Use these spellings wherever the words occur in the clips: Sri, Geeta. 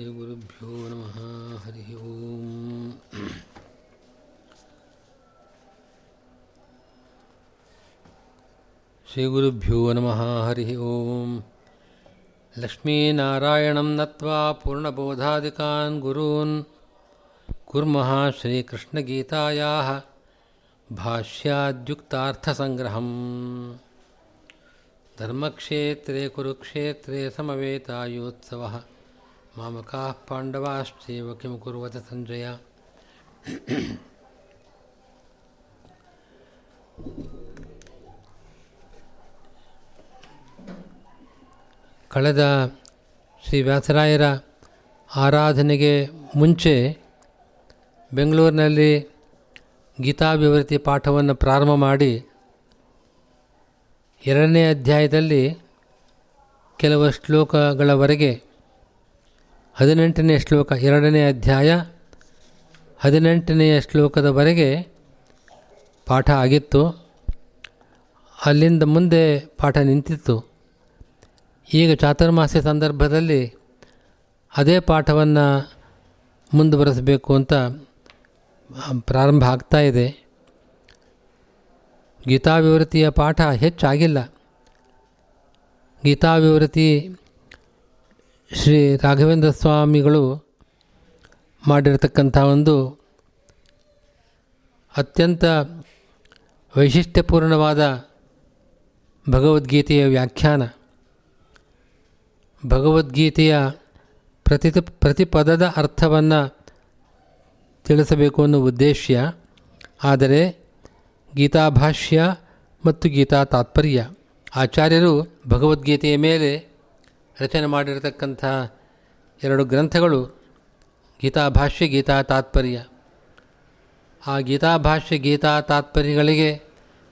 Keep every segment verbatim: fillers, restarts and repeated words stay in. ಶ್ರೀಗುರುಭ್ಯೋ ನಮಃ. ಹರಿ ಓಂ. ಶ್ರೀಗುರುಭ್ಯೋ ನಮಃ. ಹರಿ ಓಂ. ಲಕ್ಷ್ಮೀನಾರಾಯಣಂ ನತ್ವಾ ಪೂರ್ಣಬೋಧಾಧಿಕಾನ್ ಗುರೂನ್ ಕುರ್ಮಃ ಶ್ರೀಕೃಷ್ಣಗೀತಾಯಾಃ ಭಾಷ್ಯಾದ್ಯುಕ್ತಾರ್ಥಸಂಗ್ರಹಂ. ಧರ್ಮಕ್ಷೇತ್ರೇ ಕುರುಕ್ಷೇತ್ರೇ ಸಮವೇತಾಯೋತ್ಸವಃ ಮಾಮಕಾಃ ಪಾಂಡವಾಶ್ಚೈವ ಕಿಂ ಕುರ್ವತ ಸಂಜಯ. ಕಳೆದ ಶ್ರೀ ವ್ಯಾಸರಾಯರ ಆರಾಧನೆಗೆ ಮುಂಚೆ ಬೆಂಗಳೂರಿನಲ್ಲಿ ಗೀತಾವಿವೃತ್ತಿ ಪಾಠವನ್ನು ಪ್ರಾರಂಭ ಮಾಡಿ ಎರಡನೇ ಅಧ್ಯಾಯದಲ್ಲಿ ಕೆಲವು ಶ್ಲೋಕಗಳವರೆಗೆ ಹದಿನೆಂಟನೆಯ ಶ್ಲೋಕ, ಎರಡನೇ ಅಧ್ಯಾಯ ಹದಿನೆಂಟನೆಯ ಶ್ಲೋಕದವರೆಗೆ ಪಾಠ ಆಗಿತ್ತು. ಅಲ್ಲಿಂದ ಮುಂದೆ ಪಾಠ ನಿಂತಿತ್ತು. ಈಗ ಚಾತುರ್ಮಾಸ್ಯ ಸಂದರ್ಭದಲ್ಲಿ ಅದೇ ಪಾಠವನ್ನು ಮುಂದುವರೆಸಬೇಕು ಅಂತ ಪ್ರಾರಂಭ ಆಗ್ತಾ ಇದೆ. ಗೀತಾವಿವೃತ್ತಿಯ ಪಾಠ ಹೆಚ್ಚಾಗಿಲ್ಲ. ಗೀತಾವಿವೃತ್ತಿ ಶ್ರೀ ರಾಘವೇಂದ್ರ ಸ್ವಾಮಿಗಳು ಮಾಡಿರತಕ್ಕಂಥ ಒಂದು ಅತ್ಯಂತ ವೈಶಿಷ್ಟ್ಯಪೂರ್ಣವಾದ ಭಗವದ್ಗೀತೆಯ ವ್ಯಾಖ್ಯಾನ. ಭಗವದ್ಗೀತೆಯ ಪ್ರತಿ ಪ್ರತಿಪದದ ಅರ್ಥವನ್ನು ತಿಳಿಸಬೇಕು ಅನ್ನೋ ಉದ್ದೇಶ. ಆದರೆ ಗೀತಾಭಾಷ್ಯ ಮತ್ತು ಗೀತಾ ತಾತ್ಪರ್ಯ, ಆಚಾರ್ಯರು ಭಗವದ್ಗೀತೆಯ ಮೇಲೆ ರಚನೆ ಮಾಡಿರತಕ್ಕಂಥ ಎರಡು ಗ್ರಂಥಗಳು ಗೀತಾಭಾಷ್ಯ, ಗೀತಾ ತಾತ್ಪರ್ಯ. ಆ ಗೀತಾಭಾಷ್ಯ, ಗೀತಾ ತಾತ್ಪರ್ಯಗಳಿಗೆ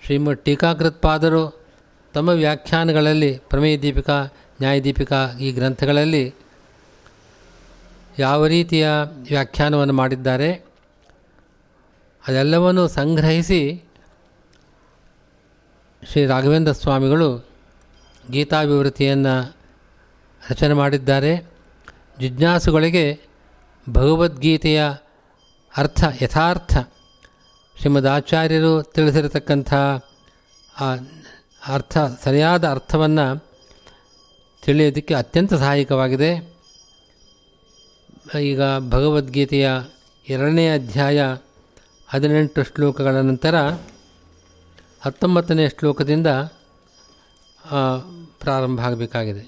ಶ್ರೀಮದ್ ಟೀಕಾಕೃತ್ಪಾದರು ತಮ್ಮ ವ್ಯಾಖ್ಯಾನಗಳಲ್ಲಿ, ಪ್ರಮೇಯ ದೀಪಿಕಾ, ನ್ಯಾಯದೀಪಿಕಾ ಈ ಗ್ರಂಥಗಳಲ್ಲಿ ಯಾವ ರೀತಿಯ ವ್ಯಾಖ್ಯಾನವನ್ನು ಮಾಡಿದ್ದಾರೆ ಅದೆಲ್ಲವನ್ನು ಸಂಗ್ರಹಿಸಿ ಶ್ರೀ ರಾಘವೇಂದ್ರ ಸ್ವಾಮಿಗಳು ಗೀತಾವಿವೃತ್ತಿಯನ್ನು ರಚನೆ ಮಾಡಿದ್ದಾರೆ. ಜಿಜ್ಞಾಸುಗಳಿಗೆ ಭಗವದ್ಗೀತೆಯ ಅರ್ಥ, ಯಥಾರ್ಥ ಶ್ರೀಮದಾಚಾರ್ಯರು ತಿಳಿಸಿರತಕ್ಕಂಥ ಆ ಅರ್ಥ, ಸರಿಯಾದ ಅರ್ಥವನ್ನು ತಿಳಿಯೋದಕ್ಕೆ ಅತ್ಯಂತ ಸಹಾಯಕವಾಗಿದೆ. ಈಗ ಭಗವದ್ಗೀತೆಯ ಎರಡನೇ ಅಧ್ಯಾಯ ಹದಿನೆಂಟು ಶ್ಲೋಕಗಳ ನಂತರ ಹತ್ತೊಂಬತ್ತನೇ ಶ್ಲೋಕದಿಂದ ಪ್ರಾರಂಭ ಆಗಬೇಕಾಗಿದೆ.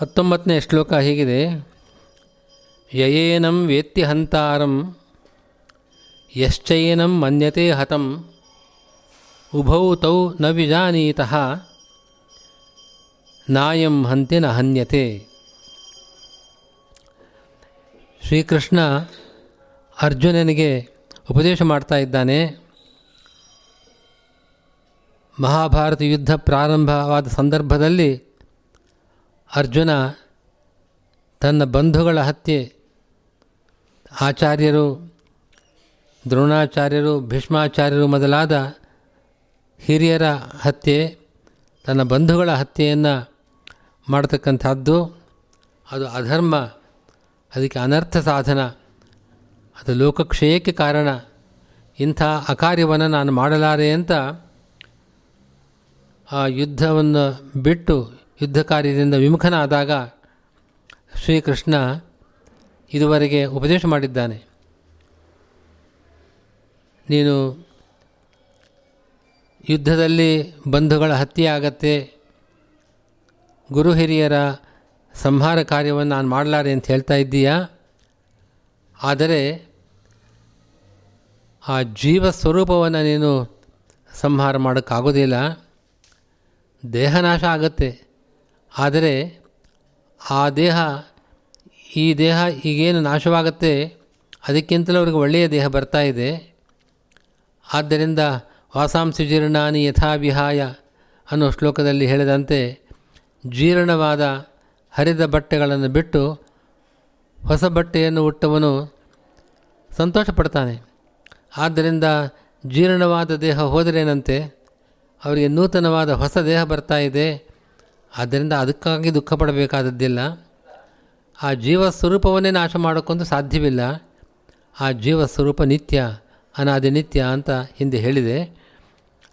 ಹತ್ತೊಂಬತ್ತನೇ ಶ್ಲೋಕ ಹೀಗಿದೆ. ಯಯೇನಂ ವೇತ್ತಿ ಹಂತಾರಂ ಯಶ್ಚೈನಂ ಮನ್ಯತೆ ಹತಂ ಉಭೌ ತೌ ನ ವಿಜಾನೀತಃ ನಾಯಂ ಹಂತೆ ನ ಹನ್ಯತೆ. ಶ್ರೀಕೃಷ್ಣ ಅರ್ಜುನನಿಗೆ ಉಪದೇಶ ಮಾಡ್ತಾ ಇದ್ದಾನೆ. ಮಹಾಭಾರತ ಯುದ್ಧ ಪ್ರಾರಂಭವಾದ ಸಂದರ್ಭದಲ್ಲಿ ಅರ್ಜುನ ತನ್ನ ಬಂಧುಗಳ ಹತ್ಯೆ, ಆಚಾರ್ಯರು ದ್ರೋಣಾಚಾರ್ಯರು ಭೀಷ್ಮಾಚಾರ್ಯರು ಮೊದಲಾದ ಹಿರಿಯರ ಹತ್ಯೆ, ತನ್ನ ಬಂಧುಗಳ ಹತ್ಯೆಯನ್ನು ಮಾಡತಕ್ಕಂಥದ್ದು ಅದು ಅಧರ್ಮ, ಅದಕ್ಕೆ ಅನರ್ಥ ಸಾಧನ, ಅದು ಲೋಕಕ್ಷಯಕ್ಕೆ ಕಾರಣ. ಇಂಥ ಅಕಾರ್ಯವನ್ನು ನಾನು ಮಾಡಲಾರೆ ಅಂತ ಆ ಯುದ್ಧವನ್ನು ಬಿಟ್ಟು ಯುದ್ಧ ಕಾರ್ಯದಿಂದ ವಿಮುಖನಾದಾಗ ಶ್ರೀಕೃಷ್ಣ ಇದುವರೆಗೆ ಉಪದೇಶ ಮಾಡಿದ್ದಾನೆ. ನೀನು ಯುದ್ಧದಲ್ಲಿ ಬಂಧುಗಳ ಹತ್ಯೆ ಆಗತ್ತೆ, ಗುರು ಹಿರಿಯರ ಸಂಹಾರ ಕಾರ್ಯವನ್ನು ನಾನು ಮಾಡಲಾರೆ ಅಂತ ಹೇಳ್ತಾ ಇದ್ದೀಯಾ. ಆದರೆ ಆ ಜೀವ ಸ್ವರೂಪವನ್ನು ನೀನು ಸಂಹಾರ ಮಾಡೋಕ್ಕಾಗೋದಿಲ್ಲ, ದೇಹನಾಶ ಆಗುತ್ತೆ. ಆದರೆ ಆ ದೇಹ, ಈ ದೇಹ ಈಗೇನು ನಾಶವಾಗುತ್ತೆ ಅದಕ್ಕಿಂತಲೂ ಅವ್ರಿಗೆ ಒಳ್ಳೆಯ ದೇಹ ಬರ್ತಾ ಇದೆ. ಆದ್ದರಿಂದ ವಾಸಾಂಸಿ ಜೀರ್ಣಾನಿ ಯಥಾವಿಹಾಯ ಅನ್ನೋ ಶ್ಲೋಕದಲ್ಲಿ ಹೇಳಿದಂತೆ ಜೀರ್ಣವಾದ ಹರಿದ ಬಟ್ಟೆಗಳನ್ನು ಬಿಟ್ಟು ಹೊಸ ಬಟ್ಟೆಯನ್ನು ಉಟ್ಟವನು ಸಂತೋಷಪಡ್ತಾನೆ. ಆದ್ದರಿಂದ ಜೀರ್ಣವಾದ ದೇಹ ಹೋದರೇನಂತೆ, ಅವರಿಗೆ ನೂತನವಾದ ಹೊಸ ದೇಹ ಬರ್ತಾ ಇದೆ. ಆದ್ದರಿಂದ ಅದಕ್ಕಾಗಿ ದುಃಖ ಪಡಬೇಕಾದದ್ದಿಲ್ಲ. ಆ ಜೀವ ಸ್ವರೂಪವನ್ನೇ ನಾಶ ಮಾಡೋಕ್ಕೊಂದು ಸಾಧ್ಯವಿಲ್ಲ. ಆ ಜೀವ ಸ್ವರೂಪ ನಿತ್ಯ, ಅನಾದಿ ನಿತ್ಯ ಅಂತ ಹಿಂದೆ ಹೇಳಿದೆ.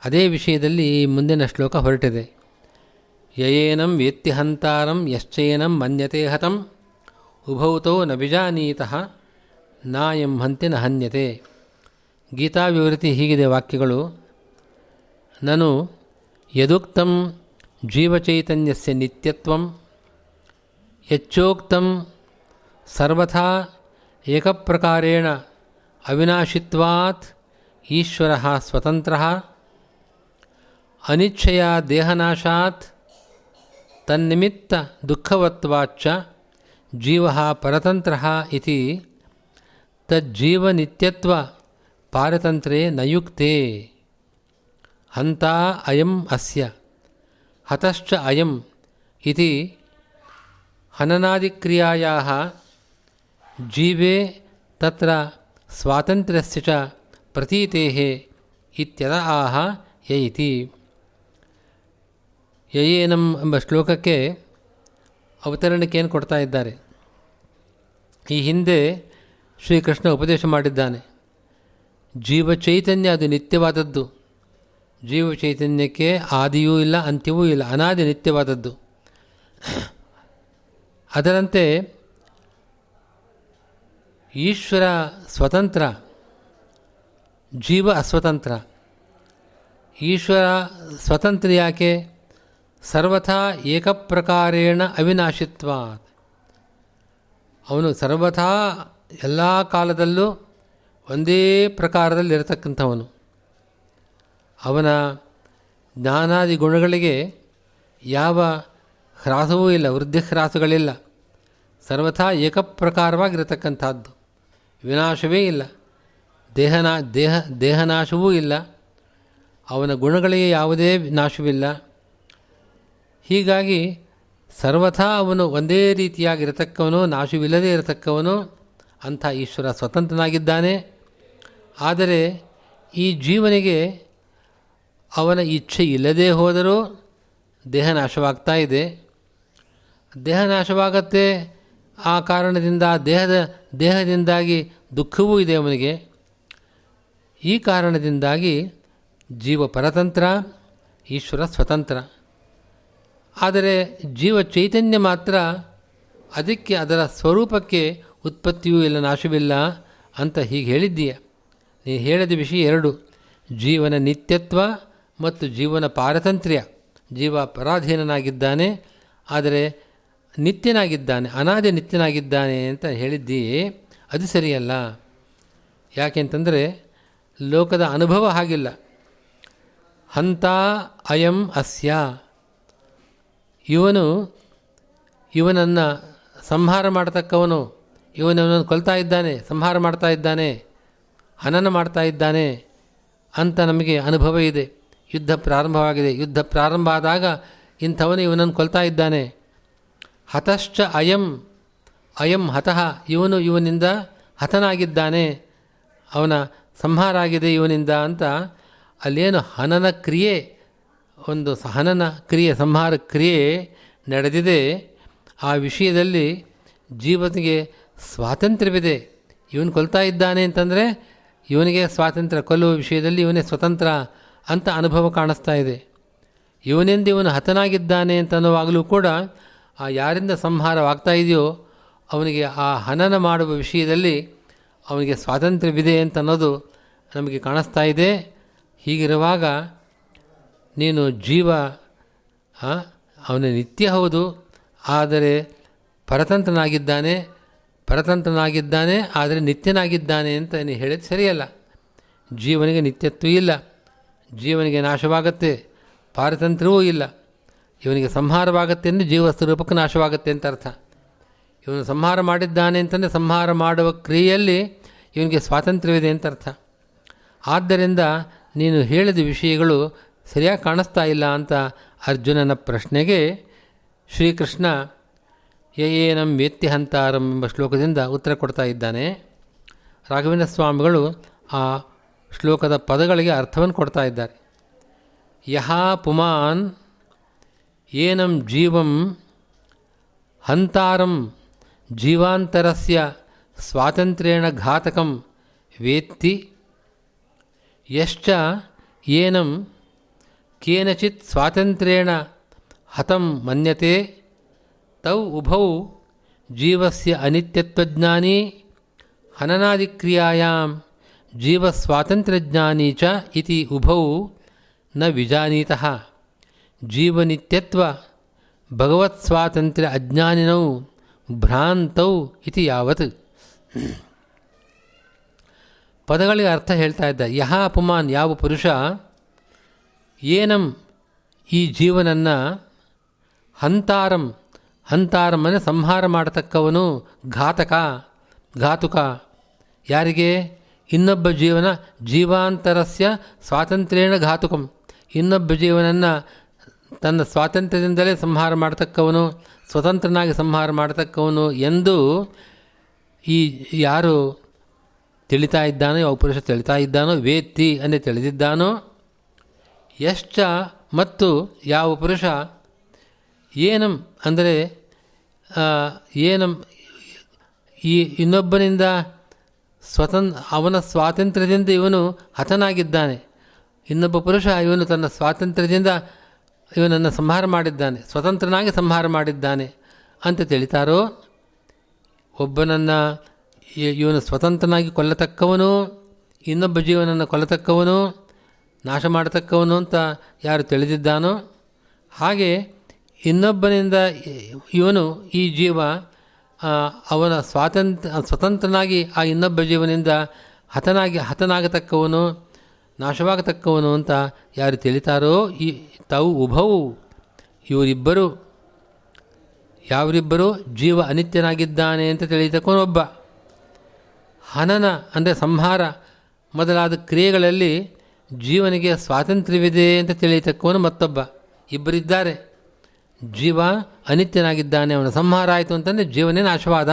ಅದೇ ವಿಷಯದಲ್ಲಿ ಈ ಮುಂದಿನ ಶ್ಲೋಕ ಹೊರಟಿದೆ. ಯಯೇನಂ ವೇತ್ತಿಹಂತಾರಂ ಯಶ್ಚೇನಂ ಮನ್ಯತೆ ಹತಂ ಉಭೌತೋ ನ ವಿಜಾನೀತಃ ನಾಯಂ ಹಂತೆ ನ ಹನ್ಯತೆ. ಗೀತಾ ವಿವೃತಿ ಹೀಗಿದೆ ವಾಕ್ಯಗಳು. ನಾನು ಯದುಕ್ತಂ ಜೀವಚೈತನ್ಯಸ್ಯ ನಿತ್ಯತ್ವಂ ಯಚ್ಚೋಕ್ತಂ ಸರ್ವಥಾ ಏಕಪ್ರಕಾರೇಣ ಅವಿನಾಶಿತ್ವಾತ್ ಈಶ್ವರಃ ಸ್ವತಂತ್ರಃ ಅನಿಚ್ಛೆಯ ದೇಹನಾಶಾತ್ ತನ್ನಿಮಿತ್ತ ದುಃಖವತ್ವಾಚ್ಚ ಜೀವಃ ಪರತಂತ್ರಃ ಇತಿ ತಜ್ಜೀವನಿತ್ಯತ್ವ ಪಾರತಂತ್ರೇ ನಯುಕ್ತೆ. ಹಂತಾ ಅಯಂ ಅಸ್ಯ ಹತಶ್ಚ ಅಯಂ ಇತಿ ಹನನಾದಿಕ್ರಿಯಾಯಾಃ ಜೀವೇ ತತ್ರ ಸ್ವಾತಂತ್ರ್ಯಸ್ಯ ಚ ಪ್ರತೀತೇಃ ಇತ್ಯತಃ ಯಯಿತಿ. ಯಯೇನಂ ಎಂಬ ಶ್ಲೋಕಕ್ಕೆ ಅವತರಣಿಕೆಯನ್ನು ಕೊಡ್ತಾ ಇದ್ದಾರೆ. ಈ ಹಿಂದೆ ಶ್ರೀಕೃಷ್ಣ ಉಪದೇಶ ಮಾಡಿದ್ದಾನೆ. ಜೀವಚೈತನ್ಯ ಅದು ನಿತ್ಯವಾದದ್ದು. ಜೀವಚೈತನ್ಯಕ್ಕೆ ಆದಿಯೂ ಇಲ್ಲ, ಅಂತ್ಯವೂ ಇಲ್ಲ, ಅನಾದಿ ನಿತ್ಯವಾದದ್ದು. ಅದರಂತೆ ಈಶ್ವರ ಸ್ವತಂತ್ರ, ಜೀವ ಅಸ್ವತಂತ್ರ. ಈಶ್ವರ ಸ್ವತಂತ್ರ ಯಾಕೆ? ಸರ್ವಥಾ ಏಕಪ್ರಕಾರೇಣ ಅವಿನಾಶಿತ್ವಾತ್. ಅವನು ಸರ್ವಥಾ ಎಲ್ಲ ಕಾಲದಲ್ಲೂ ಒಂದೇ ಪ್ರಕಾರದಲ್ಲಿರತಕ್ಕಂಥವನು. ಅವನ ಜ್ಞಾನಾದಿ ಗುಣಗಳಿಗೆ ಯಾವ ಹ್ರಾಸವೂ ಇಲ್ಲ, ವೃದ್ಧಿ ಹ್ರಾಸಗಳಿಲ್ಲ. ಸರ್ವಥಾ ಏಕಪ್ರಕಾರವಾಗಿರತಕ್ಕಂಥದ್ದು. ವಿನಾಶವೇ ಇಲ್ಲ, ದೇಹನಾ ದೇಹ ದೇಹನಾಶವೂ ಇಲ್ಲ, ಅವನ ಗುಣಗಳಿಗೆ ಯಾವುದೇ ನಾಶವಿಲ್ಲ. ಹೀಗಾಗಿ ಸರ್ವಥಾ ಅವನು ಒಂದೇ ರೀತಿಯಾಗಿರತಕ್ಕವನು, ನಾಶವಿಲ್ಲದೇ ಇರತಕ್ಕವನು. ಅಂಥ ಈಶ್ವರ ಸ್ವತಂತ್ರನಾಗಿದ್ದಾನೆ. ಆದರೆ ಈ ಜೀವನಿಗೆ ಅವನ ಇಚ್ಛೆ ಇಲ್ಲದೇ ಹೋದರೂ ದೇಹನಾಶವಾಗ್ತಾ ಇದೆ. ದೇಹನಾಶವಾಗತ್ತೆ. ಆ ಕಾರಣದಿಂದ ದೇಹದ ದೇಹದಿಂದಾಗಿ ದುಃಖವೂ ಇದೆ ಅವನಿಗೆ. ಈ ಕಾರಣದಿಂದಾಗಿ ಜೀವ ಪರತಂತ್ರ, ಈಶ್ವರ ಸ್ವತಂತ್ರ. ಆದರೆ ಜೀವ ಚೈತನ್ಯ ಮಾತ್ರ ಅದಕ್ಕೆ, ಅದರ ಸ್ವರೂಪಕ್ಕೆ ಉತ್ಪತ್ತಿಯೂ ಇಲ್ಲ, ನಾಶವಿಲ್ಲ ಅಂತ ಹೀಗೆ ಹೇಳಿದ್ದೀಯ. ನೀನು ಹೇಳಿದ ವಿಷಯ ಎರಡು: ಜೀವನ ನಿತ್ಯತ್ವ ಮತ್ತು ಜೀವನ ಪಾರತಂತ್ರ್ಯ. ಜೀವ ಪರಾಧೀನನಾಗಿದ್ದಾನೆ, ಆದರೆ ನಿತ್ಯನಾಗಿದ್ದಾನೆ, ಅನಾದಿ ನಿತ್ಯನಾಗಿದ್ದಾನೆ ಅಂತ ಹೇಳಿದ್ದೀಯೇ. ಅದು ಸರಿಯಲ್ಲ. ಯಾಕೆಂತಂದರೆ ಲೋಕದ ಅನುಭವ ಹಾಗಿಲ್ಲ. ಹಂತ ಅಯಂ ಅಸ್ಯ, ಇವನು ಇವನನ್ನು ಸಂಹಾರ ಮಾಡತಕ್ಕವನು, ಇವನನ್ನು ಕೊಲ್ತಾ ಇದ್ದಾನೆ, ಸಂಹಾರ ಮಾಡ್ತಾ ಇದ್ದಾನೆ, ಹನನ ಮಾಡ್ತಾ ಇದ್ದಾನೆ ಅಂತ ನಮಗೆ ಅನುಭವ ಇದೆ. ಯುದ್ಧ ಪ್ರಾರಂಭವಾಗಿದೆ. ಯುದ್ಧ ಪ್ರಾರಂಭ ಆದಾಗ ಇಂಥವನು ಇವನನ್ನು ಕೊಲ್ತಾ ಇದ್ದಾನೆ. ಹತಶ್ಚ ಅಯಂ ಅಯಂ ಹತಃ, ಇವನು ಇವನಿಂದ ಹತನಾಗಿದ್ದಾನೆ, ಅವನ ಸಂಹಾರ ಆಗಿದೆ ಇವನಿಂದ ಅಂತ. ಅಲ್ಲೇನು ಹನನ ಕ್ರಿಯೆ, ಒಂದು ಹನನ ಕ್ರಿಯೆ, ಸಂಹಾರ ಕ್ರಿಯೆ ನಡೆದಿದೆ. ಆ ವಿಷಯದಲ್ಲಿ ಜೀವನಿಗೆ ಸ್ವಾತಂತ್ರ್ಯವಿದೆ. ಇವನು ಕೊಲ್ತಾ ಇದ್ದಾನೆ ಅಂತಂದರೆ ಇವನಿಗೆ ಸ್ವಾತಂತ್ರ್ಯ, ಕೊಲ್ಲುವ ವಿಷಯದಲ್ಲಿ ಇವನೇ ಸ್ವತಂತ್ರ ಅಂತ ಅನುಭವ ಕಾಣಿಸ್ತಾ ಇದೆ. ಇವನಿಂದ ಇವನು ಹತನಾಗಿದ್ದಾನೆ ಅಂತನ್ನುವಾಗಲೂ ಕೂಡ ಆ ಯಾರಿಂದ ಸಂಹಾರವಾಗ್ತಾ ಇದೆಯೋ ಅವನಿಗೆ, ಆ ಹನನ ಮಾಡುವ ವಿಷಯದಲ್ಲಿ ಅವನಿಗೆ ಸ್ವಾತಂತ್ರ್ಯವಿದೆ ಅಂತ ಅನ್ನೋದು ನಮಗೆ ಕಾಣಿಸ್ತಾ ಇದೆ. ಹೀಗಿರುವಾಗ ನೀನು ಜೀವ, ಅವನ ನಿತ್ಯ ಹೌದು, ಆದರೆ ಪರತಂತ್ರನಾಗಿದ್ದಾನೆ, ಪರತಂತ್ರನಾಗಿದ್ದಾನೆ ಆದರೆ ನಿತ್ಯನಾಗಿದ್ದಾನೆ ಅಂತ ನೀನು ಹೇಳಿದ ಸರಿಯಲ್ಲ. ಜೀವನಿಗೆ ನಿತ್ಯತ್ವ ಇಲ್ಲ, ಜೀವನಿಗೆ ನಾಶವಾಗತ್ತೆ, ಪಾರತಂತ್ರವೂ ಇಲ್ಲ. ಇವನಿಗೆ ಸಂಹಾರವಾಗತ್ತೆ ಅಂದರೆ ಜೀವ ಸ್ವರೂಪಕ್ಕೆ ನಾಶವಾಗುತ್ತೆ ಅಂತ ಅರ್ಥ. ಇವನು ಸಂಹಾರ ಮಾಡಿದ್ದಾನೆ ಅಂತಂದರೆ ಸಂಹಾರ ಮಾಡುವ ಕ್ರಿಯೆಯಲ್ಲಿ ಇವನಿಗೆ ಸ್ವಾತಂತ್ರ್ಯವಿದೆ ಅಂತ ಅರ್ಥ. ಆದ್ದರಿಂದ ನೀನು ಹೇಳಿದ ವಿಷಯಗಳು ಸರಿಯಾಗಿ ಕಾಣಿಸ್ತಾ ಇಲ್ಲ ಅಂತ ಅರ್ಜುನನ ಪ್ರಶ್ನೆಗೆ ಶ್ರೀಕೃಷ್ಣ ಯಯೇನಂ ವೇತ್ತಿಹಂತಾರಂ ಎಂಬ ಶ್ಲೋಕದಿಂದ ಉತ್ತರ ಕೊಡ್ತಾ ಇದ್ದಾನೆ. ರಾಘವೇಂದ್ರ ಸ್ವಾಮಿಗಳು ಆ ಶ್ಲೋಕದ ಪದಗಳಿಗೆ ಅರ್ಥವನ್ನು ಕೊಡ್ತಾ ಇದ್ದಾರೆ. ಯಹ ಪುಮಾನ್ ಏನಂ ಜೀವಂ ಹಂತಾರಂ ಜೀವಾಂತರಸ್ಯ ಸ್ವಾತಂತ್ರ್ಯೇಣ ಘಾತಕಂ ವೇತ್ತಿ ಯಶ್ಚ ಏನಂ ಕೇನಚಿತ್ ಸ್ವಾತಂತ್ರ್ಯೇಣ ಹತಂ ಮನ್ಯತೆ ತೌ ಉಭೌ ಜೀವಸ್ಯ ಅನಿತ್ಯತ್ವಜ್ಞಾನಿ ಹನನಾದಿಕ್ರಿಯಾಯಾಂ ಜೀವಸ್ವಾತಂತ್ರ್ಯಜ್ಞಾನಿ ಚ ಇತಿ ಉಭೌ ನ ವಿಜಾನೀತಃ ಜೀವನಿತ್ಯತ್ವ ಭಗವತ್ಸ್ವಾತಂತ್ರ್ಯ ಅಜ್ಞಾನಿನೌ ಭ್ರಾಂತೌ ಇತಿ ಯಾವತ್. ಪದಗಳಿಗೆ ಅರ್ಥ ಹೇಳ್ತಾ ಇದ್ದ. ಯಹ ಅಪಮಾನ್, ಯಾವ ಪುರುಷ, ಏನಂ ಈ ಜೀವನನ್ನು, ಹಂತಾರಂ ಹಂತಾರಮ್ಮನ್ನು ಸಂಹಾರ ಮಾಡತಕ್ಕವನು, ಘಾತಕ ಘಾತುಕ ಯಾರಿಗೆ, ಇನ್ನೊಬ್ಬ ಜೀವನ, ಜೀವಾಂತರಸ್ಯ ಸ್ವಾತಂತ್ರ್ಯೇಣ ಘಾತುಕಂ, ಇನ್ನೊಬ್ಬ ಜೀವನನ್ನು ತನ್ನ ಸ್ವಾತಂತ್ರ್ಯದಿಂದಲೇ ಸಂಹಾರ ಮಾಡತಕ್ಕವನು, ಸ್ವತಂತ್ರನಾಗಿ ಸಂಹಾರ ಮಾಡತಕ್ಕವನು ಎಂದು ಈ ಯಾರು ತಿಳಿತಾ ಇದ್ದಾನೋ, ಯಾವ ಪುರುಷ ತಿಳಿತಾ ಇದ್ದಾನೋ, ವೇತ್ತಿ ಅಂದರೆ ತಿಳಿದಿದ್ದಾನೋ, ಯಶ್ಚ ಮತ್ತು ಯಾವ ಪುರುಷ, ಏನಂ ಅಂದರೆ ಏನಂ ಈ ಇನ್ನೊಬ್ಬನಿಂದ ಸ್ವತಂ ಅವನ ಸ್ವಾತಂತ್ರ್ಯದಿಂದ ಇವನು ಹತನಾಗಿದ್ದಾನೆ, ಇನ್ನೊಬ್ಬ ಪುರುಷ ಇವನು ತನ್ನ ಸ್ವಾತಂತ್ರ್ಯದಿಂದ ಇವನನ್ನು ಸಂಹಾರ ಮಾಡಿದ್ದಾನೆ, ಸ್ವತಂತ್ರನಾಗಿ ಸಂಹಾರ ಮಾಡಿದ್ದಾನೆ ಅಂತ ತಿಳಿತಾರೋ, ಒಬ್ಬನನ್ನು ಇವನು ಸ್ವತಂತ್ರನಾಗಿ ಕೊಲ್ಲತಕ್ಕವನು, ಇನ್ನೊಬ್ಬ ಜೀವನನ್ನು ಕೊಲ್ಲತಕ್ಕವನು, ನಾಶ ಮಾಡತಕ್ಕವನು ಅಂತ ಯಾರು ತಿಳಿದಿದ್ದಾನೋ, ಹಾಗೆ ಇನ್ನೊಬ್ಬನಿಂದ ಇವನು ಈ ಜೀವ ಅವನ ಸ್ವಾತಂತ್ರ್ಯ ಸ್ವತಂತ್ರನಾಗಿ ಆ ಇನ್ನೊಬ್ಬ ಜೀವನಿಂದ ಹತನಾಗಿ ಹತನಾಗತಕ್ಕವನು, ನಾಶವಾಗತಕ್ಕವನು ಅಂತ ಯಾರು ತಿಳಿತಾರೋ, ಈ ತಾವು ಉಭವು ಇವರಿಬ್ಬರು, ಯಾವರಿಬ್ಬರು, ಜೀವ ಅನಿತ್ಯನಾಗಿದ್ದಾನೆ ಅಂತ ತಿಳಿತಕ್ಕವನೊಬ್ಬ. ಹನನ ಅಂದರೆ ಸಂಹಾರ ಮೊದಲಾದ ಕ್ರಿಯೆಗಳಲ್ಲಿ ಜೀವನಿಗೆ ಸ್ವಾತಂತ್ರ್ಯವಿದೆ ಅಂತ ತಿಳಿಯತಕ್ಕವನು ಮತ್ತೊಬ್ಬ. ಇಬ್ಬರಿದ್ದಾರೆ. ಜೀವ ಅನಿತ್ಯನಾಗಿದ್ದಾನೆ, ಅವನ ಸಂಹಾರ ಆಯಿತು ಅಂತಂದರೆ ಜೀವನೇ ನಾಶವಾದ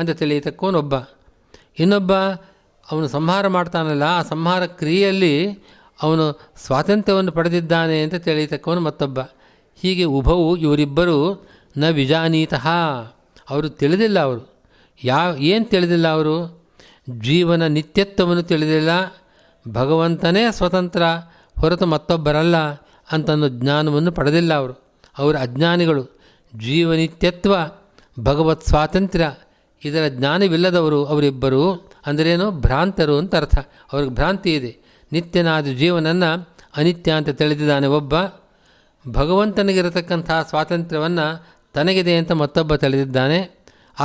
ಅಂತ ತಿಳಿಯತಕ್ಕವನೊಬ್ಬ. ಇನ್ನೊಬ್ಬ ಅವನು ಸಂಹಾರ ಮಾಡ್ತಾನಲ್ಲ, ಆ ಸಂಹಾರ ಕ್ರಿಯೆಯಲ್ಲಿ ಅವನು ಸ್ವಾತಂತ್ರ್ಯವನ್ನು ಪಡೆದಿದ್ದಾನೆ ಅಂತ ತಿಳಿಯತಕ್ಕವನು ಮತ್ತೊಬ್ಬ. ಹೀಗೆ ಉಭವು ಇವರಿಬ್ಬರು ನ ವಿಜಾನೀತಃ, ಅವರು ತಿಳಿದಿಲ್ಲ. ಅವರು ಯಾವ ಏನು ತಿಳಿದಿಲ್ಲ, ಅವರು ಜೀವನ ನಿತ್ಯತ್ವವನ್ನು ತಿಳಿದಿಲ್ಲ, ಭಗವಂತನೇ ಸ್ವತಂತ್ರ ಹೊರತು ಮತ್ತೊಬ್ಬರಲ್ಲ ಅಂತನ್ನೋ ಜ್ಞಾನವನ್ನು ಪಡೆದಿಲ್ಲ ಅವರು. ಅವರು ಅಜ್ಞಾನಿಗಳು, ಜೀವನಿತ್ಯತ್ವ ಭಗವತ್ ಸ್ವಾತಂತ್ರ್ಯ ಇದರ ಜ್ಞಾನವಿಲ್ಲದವರು ಅವರಿಬ್ಬರು. ಅಂದರೇನು, ಭ್ರಾಂತರು ಅಂತ ಅರ್ಥ. ಅವ್ರಿಗೆ ಭ್ರಾಂತಿ ಇದೆ. ನಿತ್ಯನಾದ ಜೀವನನ್ನು ಅನಿತ್ಯ ಅಂತ ತಿಳಿದಿದ್ದಾನೆ ಒಬ್ಬ, ಭಗವಂತನಿಗಿರತಕ್ಕಂತಹ ಸ್ವಾತಂತ್ರ್ಯವನ್ನು ತನಗಿದೆ ಅಂತ ಮತ್ತೊಬ್ಬ ತಿಳಿದಿದ್ದಾನೆ.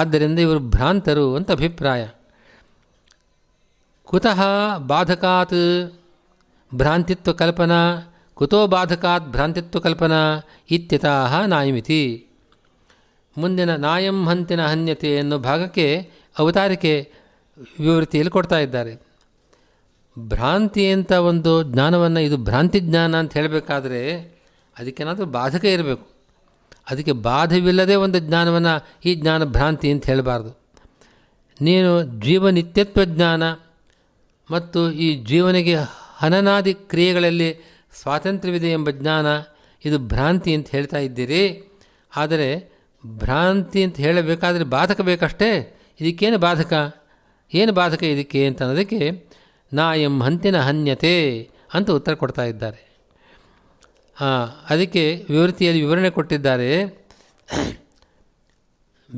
ಆದ್ದರಿಂದ ಇವರು ಭ್ರಾಂತರು ಅಂತ ಅಭಿಪ್ರಾಯ. ಕುತಃ ಬಾಧಕಾತ್ ಭ್ರಾಂತಿತ್ವಕಲ್ಪನಾ, ಕುತೋ ಬಾಧಕಾತ್ ಭ್ರಾಂತಿತ್ವಕಲ್ಪನಾ ಇತ್ಯತಃ ನಾಯಮಿತಿ. ಮುಂದಿನ ನಾಯಂ ಹಂತಿನ ಹನ್ಯತೆ ಎನ್ನುವ ಭಾಗಕ್ಕೆ ಅವತಾರಿಕೆ ವಿವೃತ್ತಿಯಲ್ಲಿ ಕೊಡ್ತಾ ಇದ್ದಾರೆ. ಭ್ರಾಂತಿ ಅಂತ ಒಂದು ಜ್ಞಾನವನ್ನು, ಇದು ಭ್ರಾಂತಿ ಜ್ಞಾನ ಅಂತ ಹೇಳಬೇಕಾದ್ರೆ ಅದಕ್ಕೇನಾದರೂ ಬಾಧಕ ಇರಬೇಕು. ಅದಕ್ಕೆ ಬಾಧವಿಲ್ಲದೆ ಒಂದು ಜ್ಞಾನವನ್ನು ಈ ಜ್ಞಾನ ಭ್ರಾಂತಿ ಅಂತ ಹೇಳಬಾರ್ದು. ನೀನು ಜೀವನಿತ್ಯತ್ವ ಜ್ಞಾನ ಮತ್ತು ಈ ಜೀವನಿಗೆ ಹನನಾದಿ ಕ್ರಿಯೆಗಳಲ್ಲಿ ಸ್ವಾತಂತ್ರ್ಯವಿದೆ ಎಂಬ ಜ್ಞಾನ, ಇದು ಭ್ರಾಂತಿ ಅಂತ ಹೇಳ್ತಾ ಇದ್ದೀರಿ. ಆದರೆ ಭ್ರಾಂತಿ ಅಂತ ಹೇಳಬೇಕಾದ್ರೆ ಬಾಧಕ ಬೇಕಷ್ಟೇ. ಇದಕ್ಕೇನು ಬಾಧಕ, ಏನು ಬಾಧಕ ಇದಕ್ಕೆ ಅಂತ ಅನ್ನೋದಕ್ಕೆ ನಾಯಂ ಹಂತಿನ ಹನ್ಯತೆ ಅಂತ ಉತ್ತರ ಕೊಡ್ತಾ ಇದ್ದಾರೆ. ಅದಕ್ಕೆ ವಿವೃತ್ತಿಯಲ್ಲಿ ವಿವರಣೆ ಕೊಟ್ಟಿದ್ದಾರೆ.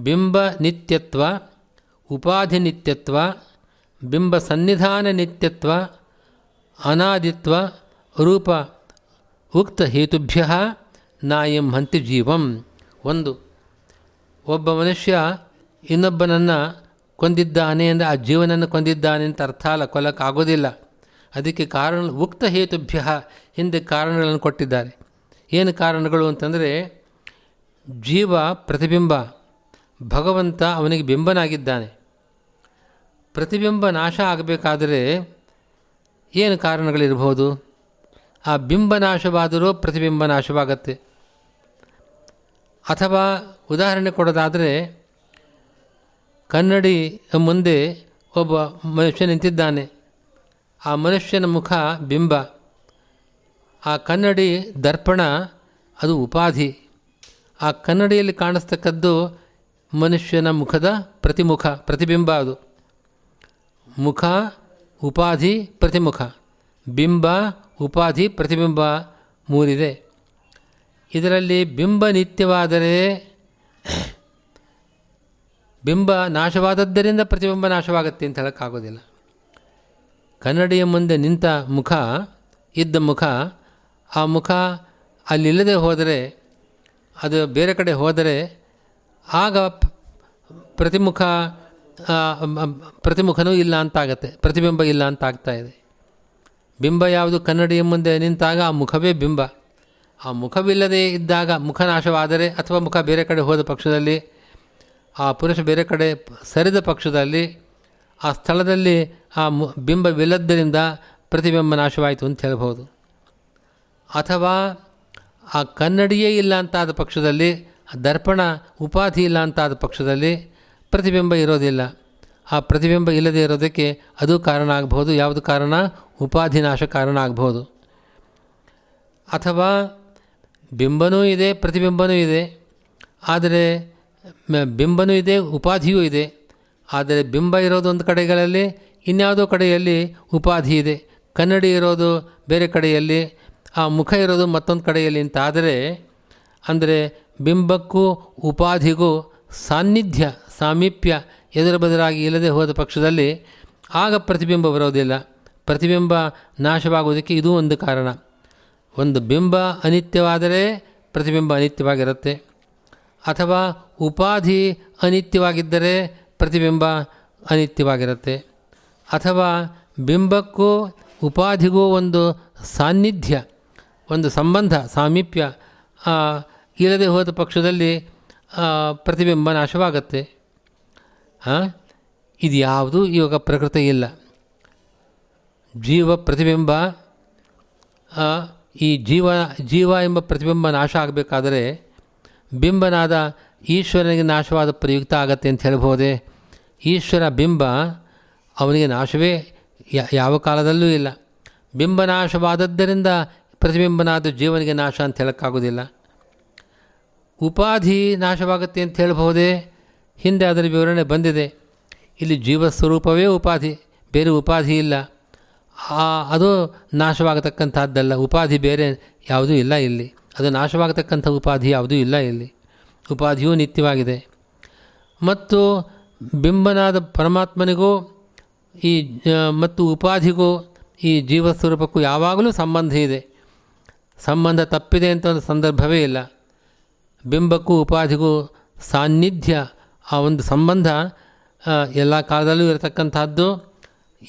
ಬಿಂಬ ನಿತ್ಯತ್ವ, ಉಪಾಧಿ ನಿತ್ಯತ್ವ, ಬಿಂಬ ಸನ್ನಿಧಾನ ನಿತ್ಯತ್ವ, ಅನಾದಿತ್ವ ರೂಪ ಉಕ್ತ ಹೇತುಭ್ಯ ನಾಯಂ ಹಂತಿ ಜೀವಂ. ಒಂದು, ಒಬ್ಬ ಮನುಷ್ಯ ಇನ್ನೊಬ್ಬನನ್ನು ಕೊಂದಿದ್ದಾನೆ ಅಂದರೆ ಆ ಜೀವನನ್ನು ಕೊಂದಿದ್ದಾನೆ ಅಂತ ಅರ್ಥ ಅಲ್ಲ, ಕೊಲ್ಲಕ್ಕಾಗೋದಿಲ್ಲ. ಅದಕ್ಕೆ ಕಾರಣ ಉಕ್ತ ಹೇತುಭ್ಯ, ಹಿಂದೆ ಕಾರಣಗಳನ್ನು ಕೊಟ್ಟಿದ್ದಾರೆ. ಏನು ಕಾರಣಗಳು ಅಂತಂದರೆ, ಜೀವ ಪ್ರತಿಬಿಂಬ, ಭಗವಂತ ಅವನಿಗೆ ಬಿಂಬನಾಗಿದ್ದಾನೆ. ಪ್ರತಿಬಿಂಬ ನಾಶ ಆಗಬೇಕಾದರೆ ಏನು ಕಾರಣಗಳಿರ್ಬೋದು? ಆ ಬಿಂಬ ನಾಶವಾದರೂ ಪ್ರತಿಬಿಂಬ ನಾಶವಾಗತ್ತೆ. ಅಥವಾ ಉದಾಹರಣೆ ಕೊಡೋದಾದರೆ, ಕನ್ನಡಿ ಮುಂದೆ ಒಬ್ಬ ಮನುಷ್ಯ ನಿಂತಿದ್ದಾನೆ, ಆ ಮನುಷ್ಯನ ಮುಖ ಬಿಂಬ, ಆ ಕನ್ನಡಿ ದರ್ಪಣ, ಅದು ಉಪಾಧಿ. ಆ ಕನ್ನಡಿಯಲ್ಲಿ ಕಾಣಿಸ್ತಕ್ಕದ್ದು ಮನುಷ್ಯನ ಮುಖದ ಪ್ರತಿಮುಖ, ಪ್ರತಿಬಿಂಬ. ಅದು ಮುಖ ಉಪಾಧಿ ಪ್ರತಿಮುಖ, ಬಿಂಬ ಉಪಾಧಿ ಪ್ರತಿಬಿಂಬ ಮೂರಿದೆ. ಇದರಲ್ಲಿ ಬಿಂಬ ನಿತ್ಯವಾದರೆ, ಬಿಂಬ ನಾಶವಾದದ್ದರಿಂದ ಪ್ರತಿಬಿಂಬ ನಾಶವಾಗುತ್ತೆ ಅಂತ ಹೇಳೋಕ್ಕಾಗೋದಿಲ್ಲ. ಕನ್ನಡಿಯ ಮುಂದೆ ನಿಂತ ಮುಖ, ಇದ್ದ ಮುಖ, ಆ ಮುಖ ಅಲ್ಲಿಲ್ಲದೆ ಹೋದರೆ, ಅದು ಬೇರೆ ಕಡೆ ಹೋದರೆ, ಆಗ ಪ್ರತಿಮುಖ ಪ್ರತಿಮುಖನೂ ಇಲ್ಲ ಅಂತಾಗತ್ತೆ, ಪ್ರತಿಬಿಂಬ ಇಲ್ಲ ಅಂತಾಗ್ತಾಯಿದೆ. ಬಿಂಬ ಯಾವುದು? ಕನ್ನಡಿಯ ಮುಂದೆ ನಿಂತಾಗ ಆ ಮುಖವೇ ಬಿಂಬ. ಆ ಮುಖವಿಲ್ಲದೆ ಇದ್ದಾಗ ಮುಖ ನಾಶವಾದರೆ, ಅಥವಾ ಮುಖ ಬೇರೆ ಕಡೆ ಹೋದ ಪಕ್ಷದಲ್ಲಿ, ಆ ಪುರುಷ ಬೇರೆ ಕಡೆ ಸರಿದ ಪಕ್ಷದಲ್ಲಿ, ಆ ಸ್ಥಳದಲ್ಲಿ ಆ ಮು ಬಿಂಬವಿಲ್ಲದ್ದರಿಂದ ಪ್ರತಿಬಿಂಬ ನಾಶವಾಯಿತು ಅಂತ ಹೇಳ್ಬೋದು. ಅಥವಾ ಆ ಕನ್ನಡಿಯೇ ಇಲ್ಲ ಅಂತಾದ ಪಕ್ಷದಲ್ಲಿ, ದರ್ಪಣ ಉಪಾಧಿ ಇಲ್ಲ ಅಂತಾದ ಪಕ್ಷದಲ್ಲಿ ಪ್ರತಿಬಿಂಬ ಇರೋದಿಲ್ಲ. ಆ ಪ್ರತಿಬಿಂಬ ಇಲ್ಲದೆ ಇರೋದಕ್ಕೆ ಅದು ಕಾರಣ ಆಗ್ಬೋದು. ಯಾವುದು ಕಾರಣ? ಉಪಾಧಿನಾಶ ಕಾರಣ ಆಗ್ಬೋದು. ಅಥವಾ ಬಿಂಬನೂ ಇದೆ, ಪ್ರತಿಬಿಂಬನೂ ಇದೆ, ಆದರೆ ಬಿಂಬನೂ ಇದೆ, ಉಪಾಧಿಯೂ ಇದೆ. ಆದರೆ ಬಿಂಬ ಇರೋದು ಒಂದು ಕಡೆಗಳಲ್ಲಿ, ಇನ್ಯಾವುದೋ ಕಡೆಯಲ್ಲಿ ಉಪಾಧಿ ಇದೆ. ಕನ್ನಡಿ ಇರೋದು ಬೇರೆ ಕಡೆಯಲ್ಲಿ, ಆ ಮುಖ ಇರೋದು ಮತ್ತೊಂದು ಕಡೆಯಲ್ಲಿ ಅಂತ ಆದರೆ, ಅಂದರೆ ಬಿಂಬಕ್ಕೂ ಉಪಾಧಿಗೂ ಸಾನ್ನಿಧ್ಯ, ಸಾಮೀಪ್ಯ ಎದುರು ಬದಲಾಗಿ ಇಲ್ಲದೆ ಹೋದ ಪಕ್ಷದಲ್ಲಿ ಆಗ ಪ್ರತಿಬಿಂಬ ಬರೋದಿಲ್ಲ. ಪ್ರತಿಬಿಂಬ ನಾಶವಾಗುವುದಕ್ಕೆ ಇದೂ ಒಂದು ಕಾರಣ. ಒಂದು ಬಿಂಬ ಅನಿತ್ಯವಾದರೆ ಪ್ರತಿಬಿಂಬ ಅನಿತ್ಯವಾಗಿರುತ್ತೆ, ಅಥವಾ ಉಪಾಧಿ ಅನಿತ್ಯವಾಗಿದ್ದರೆ ಪ್ರತಿಬಿಂಬ ಅನಿತ್ಯವಾಗಿರುತ್ತೆ, ಅಥವಾ ಬಿಂಬಕ್ಕೂ ಉಪಾಧಿಗೂ ಒಂದು ಸಾನ್ನಿಧ್ಯ, ಒಂದು ಸಂಬಂಧ, ಸಾಮೀಪ್ಯ ಇಲ್ಲದೆ ಹೋದ ಪಕ್ಷದಲ್ಲಿ ಪ್ರತಿಬಿಂಬ ನಾಶವಾಗುತ್ತೆ. ಹಾಂ, ಇದು ಯಾವುದೂ ಇವಾಗ ಪ್ರಕೃತಿ ಇಲ್ಲ. ಜೀವ ಪ್ರತಿಬಿಂಬ, ಈ ಜೀವ ಜೀವ ಎಂಬ ಪ್ರತಿಬಿಂಬ ನಾಶ ಆಗಬೇಕಾದರೆ ಬಿಂಬನಾದ ಈಶ್ವರನಿಗೆ ನಾಶವಾದ ಪ್ರಯುಕ್ತ ಆಗತ್ತೆ ಅಂತ ಹೇಳ್ಬೋದೆ. ಈಶ್ವರ ಬಿಂಬ, ಅವನಿಗೆ ನಾಶವೇ ಯಾವ ಕಾಲದಲ್ಲೂ ಇಲ್ಲ. ಬಿಂಬನಾಶವಾದದ್ದರಿಂದ ಪ್ರತಿಬಿಂಬನಾದ ಜೀವನಿಗೆ ನಾಶ ಅಂತ ಹೇಳೋಕ್ಕಾಗೋದಿಲ್ಲ. ಉಪಾಧಿ ನಾಶವಾಗುತ್ತೆ ಅಂತ ಹೇಳ್ಬೋದೆ, ಹಿಂದೆ ಅದರ ವಿವರಣೆ ಬಂದಿದೆ. ಇಲ್ಲಿ ಜೀವಸ್ವರೂಪವೇ ಉಪಾಧಿ, ಬೇರೆ ಉಪಾಧಿ ಇಲ್ಲ. ಅದು ನಾಶವಾಗತಕ್ಕಂಥದ್ದಲ್ಲ, ಉಪಾಧಿ ಬೇರೆ ಯಾವುದೂ ಇಲ್ಲ ಇಲ್ಲಿ. ಅದು ನಾಶವಾಗತಕ್ಕಂಥ ಉಪಾಧಿ ಯಾವುದೂ ಇಲ್ಲ ಇಲ್ಲಿ. ಉಪಾಧಿಯೂ ನಿತ್ಯವಾಗಿದೆ. ಮತ್ತು ಬಿಂಬನಾದ ಪರಮಾತ್ಮನಿಗೂ ಈ ಮತ್ತು ಉಪಾಧಿಗೂ ಈ ಜೀವಸ್ವರೂಪಕ್ಕೂ ಯಾವಾಗಲೂ ಸಂಬಂಧ ಇದೆ. ಸಂಬಂಧ ತಪ್ಪಿದೆ ಅಂತ ಒಂದು ಸಂದರ್ಭವೇ ಇಲ್ಲ. ಬಿಂಬಕ್ಕೂ ಉಪಾಧಿಗೂ ಸಾನ್ನಿಧ್ಯ, ಆ ಒಂದು ಸಂಬಂಧ ಎಲ್ಲ ಕಾಲದಲ್ಲೂ ಇರತಕ್ಕಂಥದ್ದು.